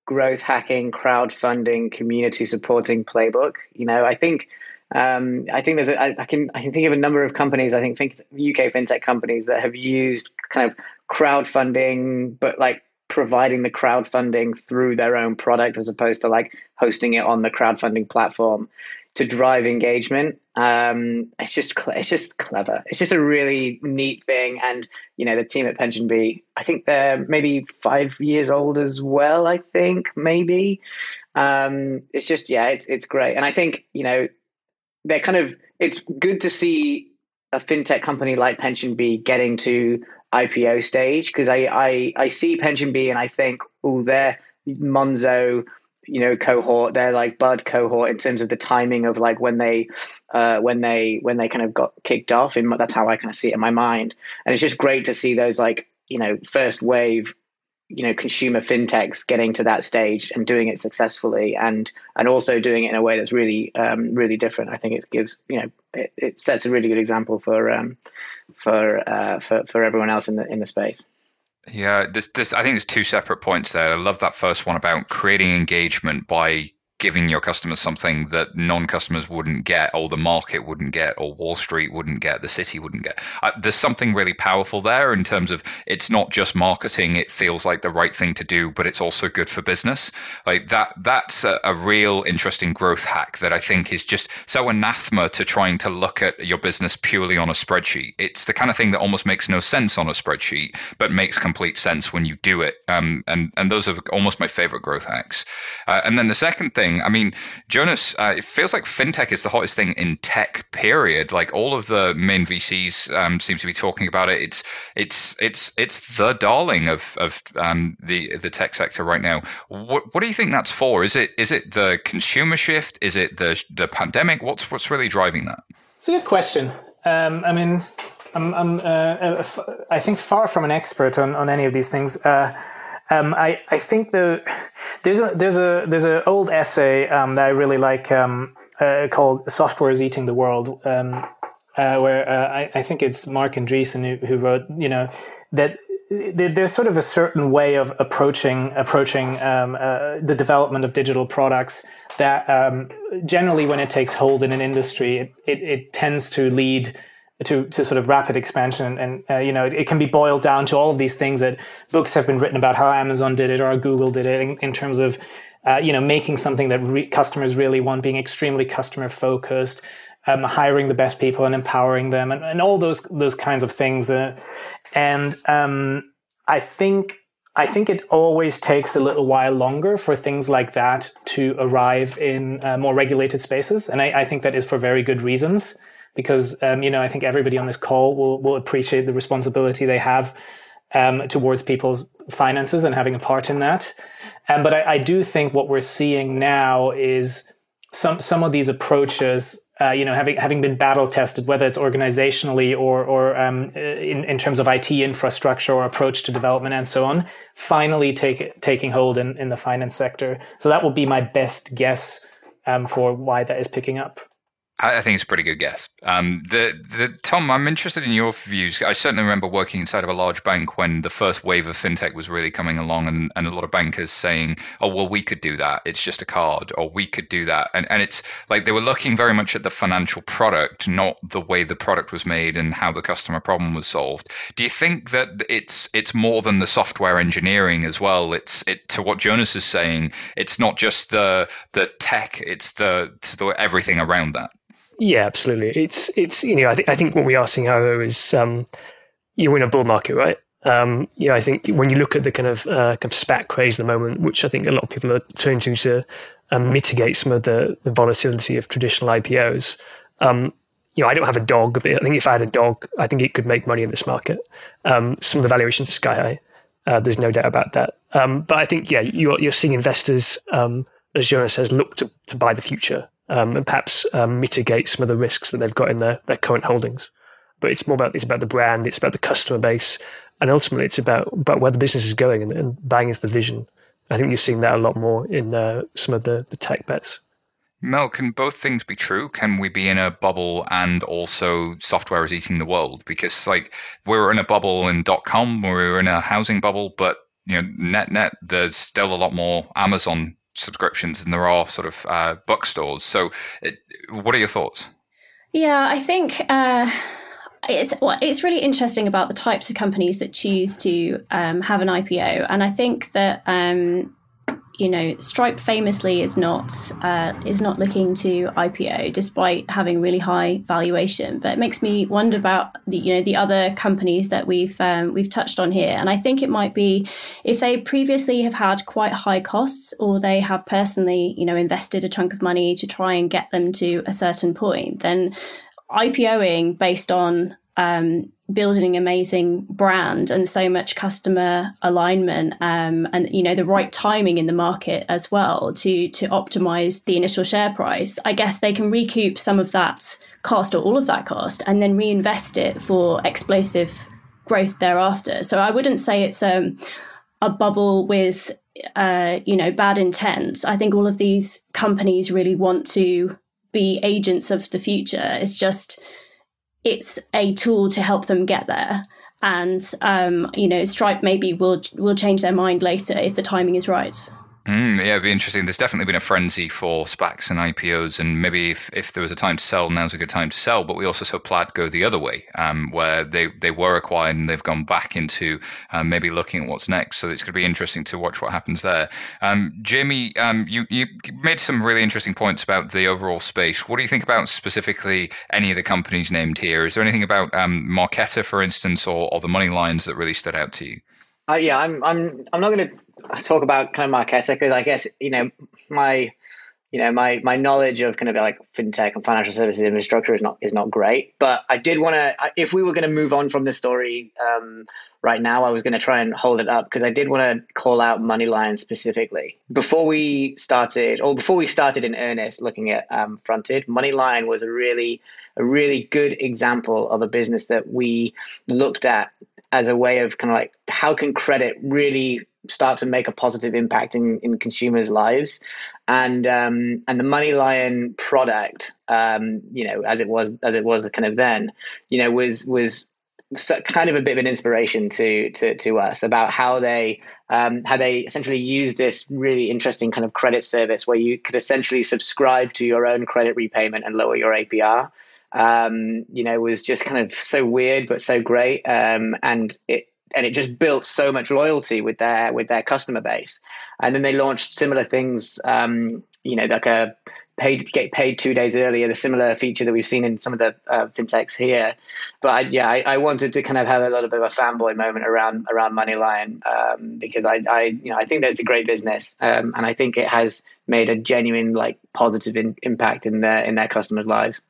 growth hacking, crowdfunding, community supporting playbook. You know, I think um, I think there's a, I, I can I can think of a number of companies. I think think U K fintech companies that have used kind of crowdfunding, but like providing the crowdfunding through their own product as opposed to like hosting it on the crowdfunding platform to drive engagement. Um, it's just it's just clever. It's just a really neat thing. And you know, the team at PensionBee, I think they're maybe five years old as well. I think maybe um, it's just yeah, it's it's great. And I think you know they're kind of it's good to see a fintech company like PensionBee getting to I P O stage, because I, I I see PensionBee and I think, oh, they're Monzo, you know, cohort, they're like Bud cohort in terms of the timing of like when they uh when they when they kind of got kicked off, and that's how I kind of see it in my mind. And it's just great to see those like, you know, first wave, you know, consumer fintechs getting to that stage and doing it successfully, and and also doing it in a way that's really um really different. I think it gives, you know, it, it sets a really good example for um for uh for, for everyone else in the in the space. Yeah, this this I think there's two separate points there. I love that first one about creating engagement by giving your customers something that non-customers wouldn't get, or the market wouldn't get, or Wall Street wouldn't get, the city wouldn't get. Uh, there's something really powerful there in terms of it's not just marketing. It feels like the right thing to do, but it's also good for business. Like that, that's a, a real interesting growth hack that I think is just so anathema to trying to look at your business purely on a spreadsheet. It's the kind of thing that almost makes no sense on a spreadsheet, but makes complete sense when you do it. Um, and, and those are almost my favorite growth hacks. Uh, and then the second thing, I mean, Jonas, uh, it feels like fintech is the hottest thing in tech, period. Like all of the main V Cs um, seem to be talking about it. It's it's it's it's the darling of of um, the the tech sector right now. What what do you think that's for? Is it is it the consumer shift? Is it the the pandemic? What's what's really driving that? It's a good question. Um, I mean, I'm, I'm uh, I think far from an expert on on any of these things. Uh, Um, I, I think the, there's a there's a there's an old essay um, that I really like um, uh, called "Software is Eating the World," um, uh, where uh, I, I think it's Mark Andreessen who, who wrote, you know, that there's sort of a certain way of approaching approaching um, uh, the development of digital products that um, generally, when it takes hold in an industry, it it, it tends to lead to, to sort of rapid expansion. And, uh, you know, it, it can be boiled down to all of these things that books have been written about, how Amazon did it or how Google did it in, in terms of, uh, you know, making something that re- customers really want, being extremely customer focused, um, hiring the best people and empowering them, and, and all those those kinds of things. Uh, and um, I think I think it always takes a little while longer for things like that to arrive in uh, more regulated spaces. And I, I think that is for very good reasons. Because, um, you know, I think everybody on this call will, will appreciate the responsibility they have um, towards people's finances and having a part in that. Um, but I, I do think what we're seeing now is some some of these approaches, uh, you know, having having been battle tested, whether it's organizationally or, or um, in, in terms of I T infrastructure or approach to development and so on, finally take, taking hold in, in the finance sector. So that will be my best guess um, for why that is picking up. I think it's a pretty good guess. Um, the, the Tom, I'm interested in your views. I certainly remember working inside of a large bank when the first wave of fintech was really coming along, and, and a lot of bankers saying, oh, well, we could do that. It's just a card, or we could do that. And and it's like they were looking very much at the financial product, not the way the product was made and how the customer problem was solved. Do you think that it's it's more than the software engineering as well? It's it to what Jonas is saying, it's not just the the tech, it's the, it's the everything around that. Yeah, absolutely. It's it's you know I think I think what we are seeing, however, is um, you're in a bull market, right? Um, yeah, you know, I think when you look at the kind of uh, kind of SPAC craze at the moment, which I think a lot of people are turning to to um, mitigate some of the, the volatility of traditional I P Os. Um, you know, I don't have a dog, but I think if I had a dog, I think it could make money in this market. Um, some of the valuations are sky high. Uh, there's no doubt about that. Um, but I think yeah, you're you're seeing investors, um, as Jonas says, look to, to buy the future. Um, and perhaps um, mitigate some of the risks that they've got in their, their current holdings. But it's more about it's about the brand, it's about the customer base, and ultimately it's about, about where the business is going and, and buying into the vision I think you've seen that a lot more in uh, some of the, the tech bets. Mel, can both things be true? Can we be in a bubble and also software is eating the world? Because like we're in a bubble in dot com, we're in a housing bubble, but you know, net net, there's still a lot more Amazon subscriptions than there are sort of uh, bookstores. So, it, what are your thoughts? Yeah, I think uh, it's it's really interesting about the types of companies that choose to um, have an I P O, and I think that. Um, You know, Stripe famously is not uh, is not looking to I P O despite having really high valuation. But it makes me wonder about the, you know, the other companies that we've um, we've touched on here. And I think it might be if they previously have had quite high costs, or they have personally, you know, invested a chunk of money to try and get them to a certain point. Then IPOing based on um, building an amazing brand and so much customer alignment um, and, you know, the right timing in the market as well to to optimize the initial share price. I guess they can recoup some of that cost or all of that cost and then reinvest it for explosive growth thereafter. So I wouldn't say it's um, a bubble with, uh, you know, bad intent. I think all of these companies really want to be agents of the future. It's just... it's a tool to help them get there. And, um, you know, Stripe maybe will will change their mind later if the timing is right. Mm, yeah, it'd be interesting. There's definitely been a frenzy for SPACs and I P Os, and maybe if, if there was a time to sell, now's a good time to sell. But we also saw Plaid go the other way, um, where they, they were acquired and they've gone back into uh, maybe looking at what's next. So it's going to be interesting to watch what happens there. Um, Jamie, um, you, you made some really interesting points about the overall space. What do you think about specifically any of the companies named here? Is there anything about um, Marqeta, for instance, or, or the money lines that really stood out to you? Uh, yeah, I'm I'm I'm not going to talk about kind of Marqeta because I guess, you know, my you know my my knowledge of kind of like fintech and financial services infrastructure is not is not great. But I did want to, if we were going to move on from this story um, right now, I was going to try and hold it up because I did want to call out MoneyLion specifically. Before we started, or before we started in earnest looking at um, Fronted, MoneyLion was a really a really good example of a business that we looked at as a way of kind of like, how can credit really start to make a positive impact in, in consumers' lives? And um, and the MoneyLion product, um, you know, as it was as it was kind of then, you know, was was kind of a bit of an inspiration to to to us about how they um, how they essentially use this really interesting kind of credit service where you could essentially subscribe to your own credit repayment and lower your A P R. Um, you know, was just kind of so weird, but so great. Um, and it, and it just built so much loyalty with their, with their customer base. And then they launched similar things, um, you know, like a paid, get paid two days earlier, the similar feature that we've seen in some of the uh, fintechs here. But I, yeah, I, I wanted to kind of have a little bit of a fanboy moment around, around MoneyLion, um, because I, I, you know, I think that's a great business. Um, and I think it has made a genuine, like positive in, impact in their, in their customers' lives.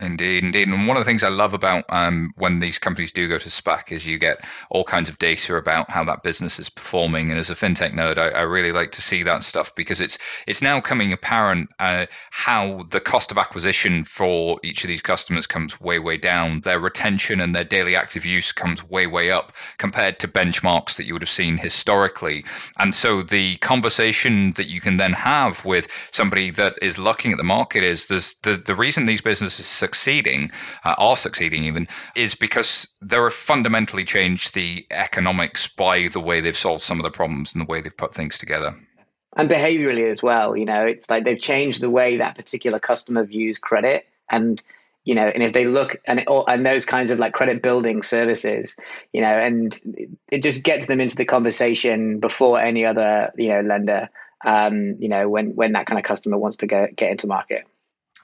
Indeed, indeed. And one of the things I love about um, when these companies do go to SPAC is you get all kinds of data about how that business is performing. And as a fintech nerd, I, I really like to see that stuff because it's it's now coming apparent uh, how the cost of acquisition for each of these customers comes way, way down. Their retention and their daily active use comes way, way up compared to benchmarks that you would have seen historically. And so the conversation that you can then have with somebody that is looking at the market is there's the, the reason these businesses succeed Succeeding, uh, are succeeding even, is because they're fundamentally changed the economics by the way they've solved some of the problems and the way they've put things together. And behaviorally as well, you know, it's like they've changed the way that particular customer views credit, and you know, and if they look and or, and those kinds of like credit building services, you know, and it just gets them into the conversation before any other, you know, lender, um, you know, when when that kind of customer wants to go get into market.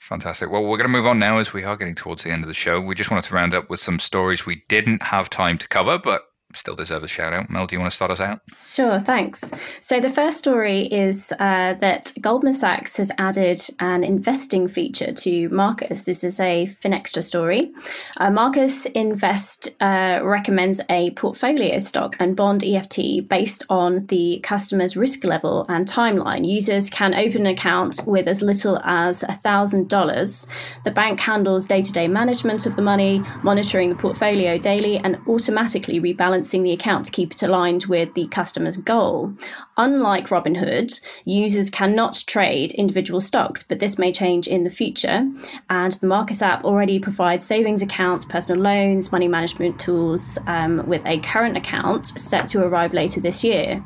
Fantastic. Well, we're going to move on now as we are getting towards the end of the show. We just wanted to round up with some stories we didn't have time to cover, but still deserve a shout out. Mel, do you want to start us out? Sure, thanks. So the first story is uh, that Goldman Sachs has added an investing feature to Marcus. This is a Finextra story. Uh, Marcus Invest uh, recommends a portfolio stock and bond E F T based on the customer's risk level and timeline. Users can open an account with as little as one thousand dollars. The bank handles day-to-day management of the money, monitoring the portfolio daily, and automatically rebalances balancing the account to keep it aligned with the customer's goal. Unlike Robinhood, users cannot trade individual stocks, but this may change in the future. And the Marcus app already provides savings accounts, personal loans, money management tools, um, with a current account set to arrive later this year.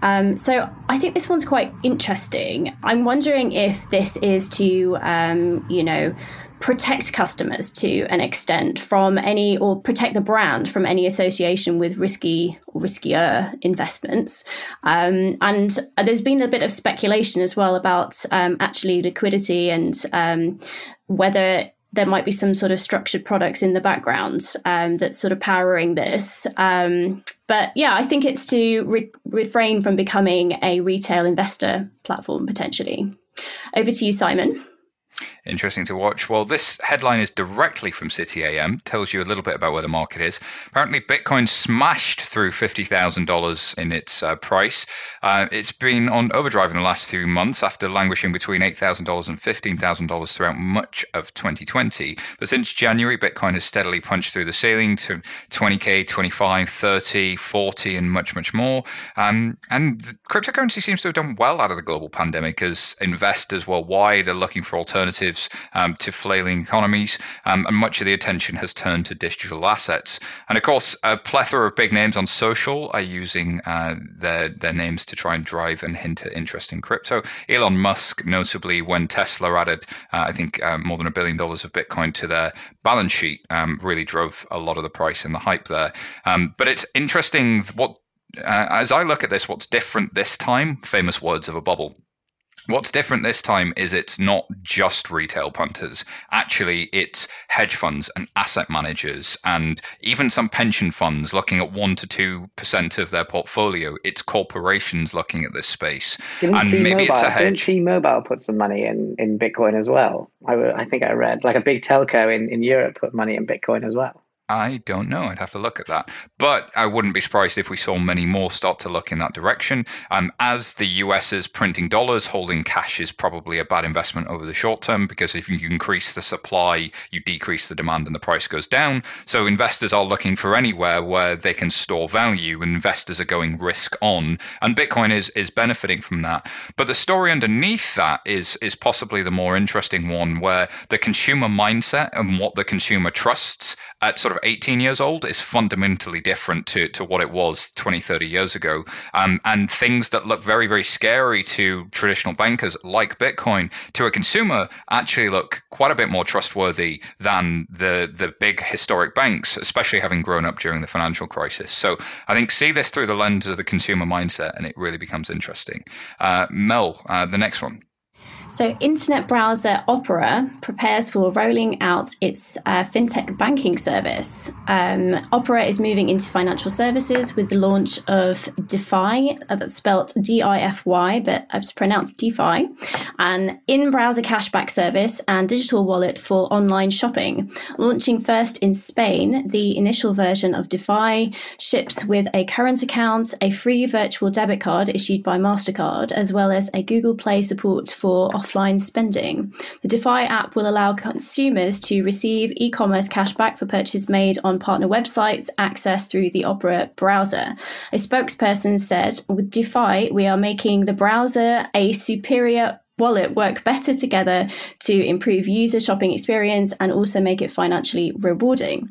Um, so I think this one's quite interesting. I'm wondering if this is to, um, you know, protect customers to an extent from any, or protect the brand from any association with risky or riskier investments. Um, and there's been a bit of speculation as well about um, actually liquidity and um, whether there might be some sort of structured products in the background um, that's sort of powering this. Um, but yeah, I think it's to re- refrain from becoming a retail investor platform potentially. Over to you, Simon. Interesting to watch. Well, this headline is directly from City A M, tells you a little bit about where the market is. Apparently, Bitcoin smashed through fifty thousand dollars in its uh, price. Uh, it's been on overdrive in the last few months after languishing between eight thousand dollars and fifteen thousand dollars throughout much of twenty twenty. But since January, Bitcoin has steadily punched through the ceiling to twenty K, twenty-five, thirty, forty, and much, much more. Um, and the cryptocurrency seems to have done well out of the global pandemic as investors worldwide are looking for alternatives Um, to flailing economies, um, and much of the attention has turned to digital assets. And of course, a plethora of big names on social are using uh, their their names to try and drive and hint at interest in crypto. Elon Musk, notably, when Tesla added, uh, I think, uh, more than a billion dollars of Bitcoin to their balance sheet, um, really drove a lot of the price and the hype there. Um, but it's interesting what, uh, as I look at this, what's different this time? Famous words of a bubble. What's different this time is it's not just retail punters. Actually, it's hedge funds and asset managers and even some pension funds looking at one percent to two percent of their portfolio. It's corporations looking at this space. Didn't and T-Mobile, maybe it's a hedge. Didn't T-Mobile put some money in, in Bitcoin as well? I, I think I read, like a big telco in, in Europe put money in Bitcoin as well. I don't know. I'd have to look at that. But I wouldn't be surprised if we saw many more start to look in that direction. Um, as the U S is printing dollars, holding cash is probably a bad investment over the short term, because if you increase the supply, you decrease the demand and the price goes down. So investors are looking for anywhere where they can store value. Investors are going risk on. And Bitcoin is is benefiting from that. But the story underneath that is, is possibly the more interesting one, where the consumer mindset and what the consumer trusts at sort of eighteen years old is fundamentally different to, to what it was twenty, thirty years ago. Um, and things that look very, very scary to traditional bankers like Bitcoin, to a consumer actually look quite a bit more trustworthy than the, the big historic banks, especially having grown up during the financial crisis. So I think see this through the lens of the consumer mindset and it really becomes interesting. Uh, Mel, uh, the next one. So internet browser Opera prepares for rolling out its uh, fintech banking service. Um, Opera is moving into financial services with the launch of DeFi, uh, that's spelled D I F Y, but it's pronounced DeFi, an in-browser cashback service and digital wallet for online shopping. Launching first in Spain, the initial version of DeFi ships with a current account, a free virtual debit card issued by MasterCard, as well as a Google Play support for offline spending. The DeFi app will allow consumers to receive e-commerce cashback for purchases made on partner websites accessed through the Opera browser. A spokesperson said, "With DeFi, we are making the browser a superior wallet work better together to improve user shopping experience and also make it financially rewarding."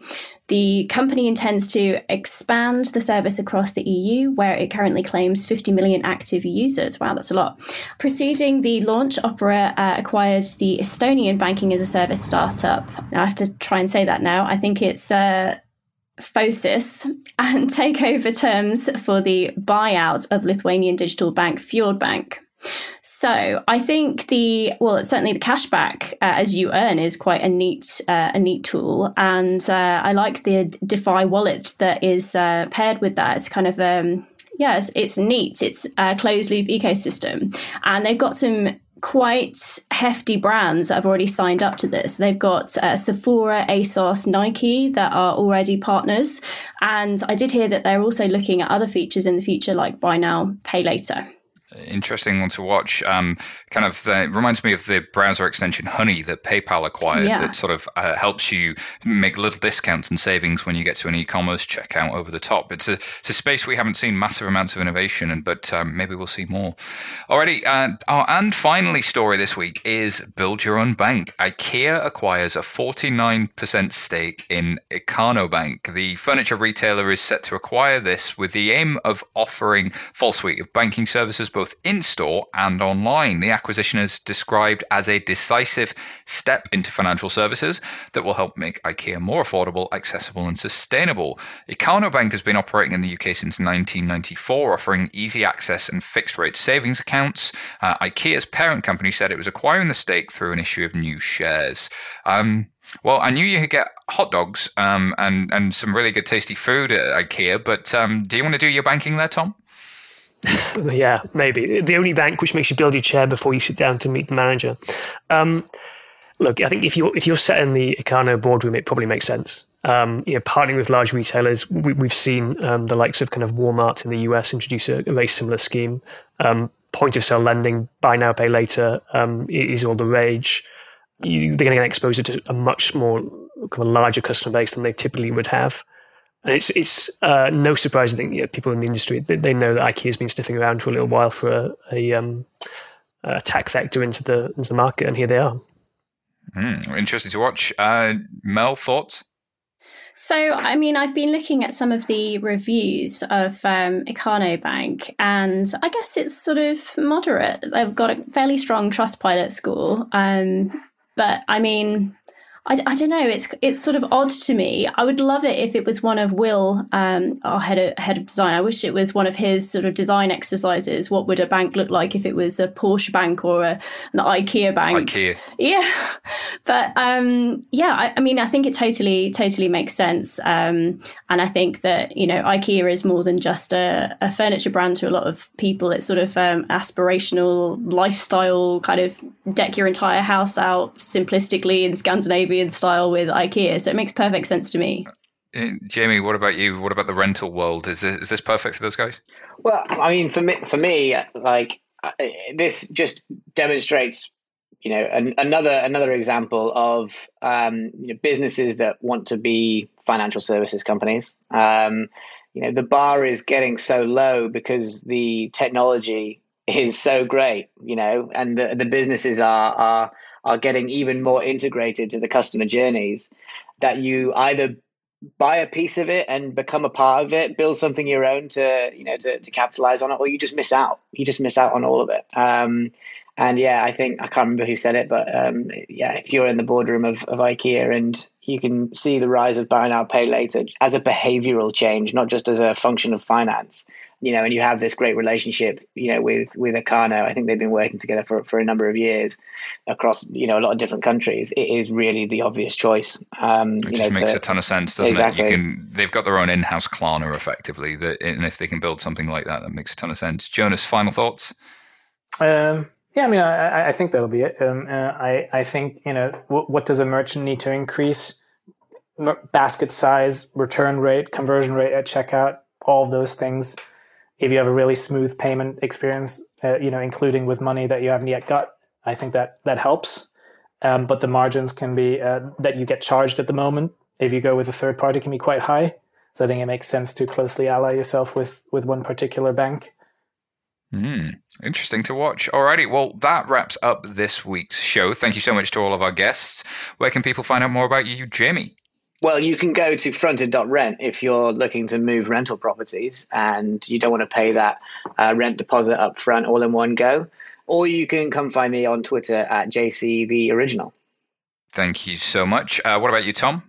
The company intends to expand the service across the E U, where it currently claims fifty million active users. Wow, that's a lot. Preceding the launch, Opera uh, acquired the Estonian banking as a service startup. Now I have to try and say that now. I think it's uh, Phocis, and take over terms for the buyout of Lithuanian digital bank Fjordbank. So I think the, well, certainly the cashback uh, as you earn is quite a neat, uh, a neat tool. And uh, I like the DeFi wallet that is uh, paired with that. It's kind of, um, yes, yeah, it's, it's neat. It's a closed loop ecosystem. And they've got some quite hefty brands that have already signed up to this. They've got uh, Sephora, ASOS, Nike that are already partners. And I did hear that they're also looking at other features in the future, like buy now, pay later. interesting one to watch. Um, kind of uh, reminds me of the browser extension Honey that PayPal acquired, yeah. that sort of uh, helps you make little discounts and savings when you get to an e-commerce checkout over the top. It's a, it's a space we haven't seen massive amounts of innovation in, but um, maybe we'll see more. Alrighty, uh, our and finally story this week is build your own bank. IKEA acquires a forty-nine percent stake in Ikano Bank. The furniture retailer is set to acquire this with the aim of offering full suite of banking services, both in-store and online. The acquisition is described as a decisive step into financial services that will help make IKEA more affordable, accessible, and sustainable. Ikano Bank has been operating in the U K since nineteen ninety-four, offering easy access and fixed-rate savings accounts. Uh, IKEA's parent company said it was acquiring the stake through an issue of new shares. Um, Well, I knew you could get hot dogs um, and, and some really good tasty food at IKEA, but um, do you want to do your banking there, Tom? Yeah, maybe. The only bank which makes you build your chair before you sit down to meet the manager. Um, look, I think if you're, if you're set in the Ikano boardroom, it probably makes sense. Um, you know, partnering with large retailers, we, we've seen um, the likes of kind of Walmart in the U S introduce a, a very similar scheme. Um, point of sale lending, buy now, pay later um, is all the rage. You, they're going to get exposure to a much more kind of larger customer base than they typically would have, and it's it's uh, no surprise. I think you know, people in the industry they, they know that IKEA has been sniffing around for a little while for a, a um attack vector into the into the market, and here they are. Mm, interesting to watch. Uh, Mel, thoughts? So, I mean, I've been looking at some of the reviews of um, Ikano Bank, and I guess it's sort of moderate. They've got a fairly strong Trustpilot score. Um, But I mean, I, I don't know. It's it's sort of odd to me. I would love it if it was one of Will, um, our head of, head of design. I wish it was one of his sort of design exercises. What would a bank look like if it was a Porsche bank or a, an IKEA bank? IKEA. Yeah. But um, yeah, I, I mean, I think it totally, totally makes sense. Um, and I think that, you know, IKEA is more than just a, a furniture brand to a lot of people. It's sort of um, aspirational lifestyle kind of deck your entire house out simplistically in Scandinavian style with IKEA. So it makes perfect sense to me. Jamie, what about you? What about the rental world? Is this, is this perfect for those guys? Well, I mean, for me, for me, like this just demonstrates, you know, an, another another example of um, you know, businesses that want to be financial services companies. Um, you know, the bar is getting so low because the technology is so great, you know, and the, the businesses are are are getting even more integrated to the customer journeys that you either buy a piece of it and become a part of it, build something your own to, you know, to, to capitalize on it, or you just miss out. You just miss out on all of it. Um, and yeah, I think, I can't remember who said it, but um, yeah, if you're in the boardroom of, of IKEA and you can see the rise of buy now, pay later as a behavioral change, not just as a function of finance, you know, and you have this great relationship, you know, with, with Ikano. I think they've been working together for, for a number of years across, you know, a lot of different countries. It is really the obvious choice. Um, Which you know, makes to, a ton of sense, doesn't exactly. it? You can, they've got their own in-house Klarna, effectively, that, and if they can build something like that, that makes a ton of sense. Jonas, final thoughts? Um, yeah, I mean, I, I think that'll be it. Um, uh, I, I think, you know, what, what does a merchant need to increase? Basket size, return rate, conversion rate at checkout, all of those things. If you have a really smooth payment experience, uh, you know, including with money that you haven't yet got, I think that that helps. Um, but the margins can be uh, that you get charged at the moment, if you go with a third party, can be quite high. So I think it makes sense to closely ally yourself with with one particular bank. Mm, interesting to watch. Alrighty, well, that wraps up this week's show. Thank you so much to all of our guests. Where can people find out more about you, Jamie? Well, you can go to fronted dot rent if you're looking to move rental properties and you don't want to pay that uh, rent deposit up front all in one go. Or you can come find me on Twitter at J C the original. Thank you so much. Uh, what about you, Tom?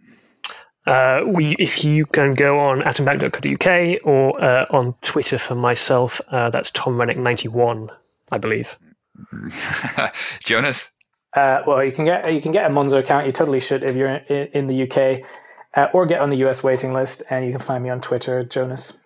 Uh, we, if you can go on atom bank dot co dot U K or uh, on Twitter for myself, uh, that's Tom Rennick ninety-one, I believe. Jonas? Uh, well, you can get you can get a Monzo account. You totally should if you're in, in the U K, uh, or get on the U S waiting list. And you can find me on Twitter, Jonas.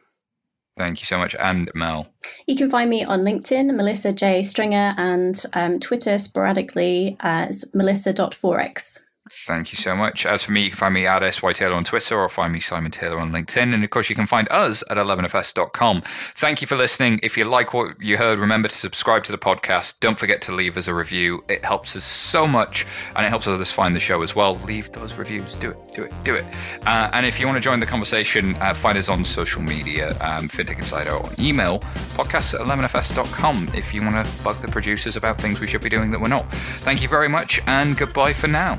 Thank you so much, and Mel. You can find me on LinkedIn, Melissa J Stringer, and um, Twitter sporadically as melissa dot forex. Thank you so much. As for me, you can find me at S Y Taylor on Twitter, or find me Simon Taylor on LinkedIn. And of course, you can find us at eleven F S dot com. Thank you for listening. If you like what you heard, remember to subscribe to the podcast. Don't forget to leave us a review. It helps us so much, and it helps others find the show as well. Leave those reviews. Do it, do it, do it. Uh, and if you want to join the conversation, uh, find us on social media, um, FinTech Insider, or email podcasts at eleven F S dot com if you want to bug the producers about things we should be doing that we're not. Thank you very much, and goodbye for now.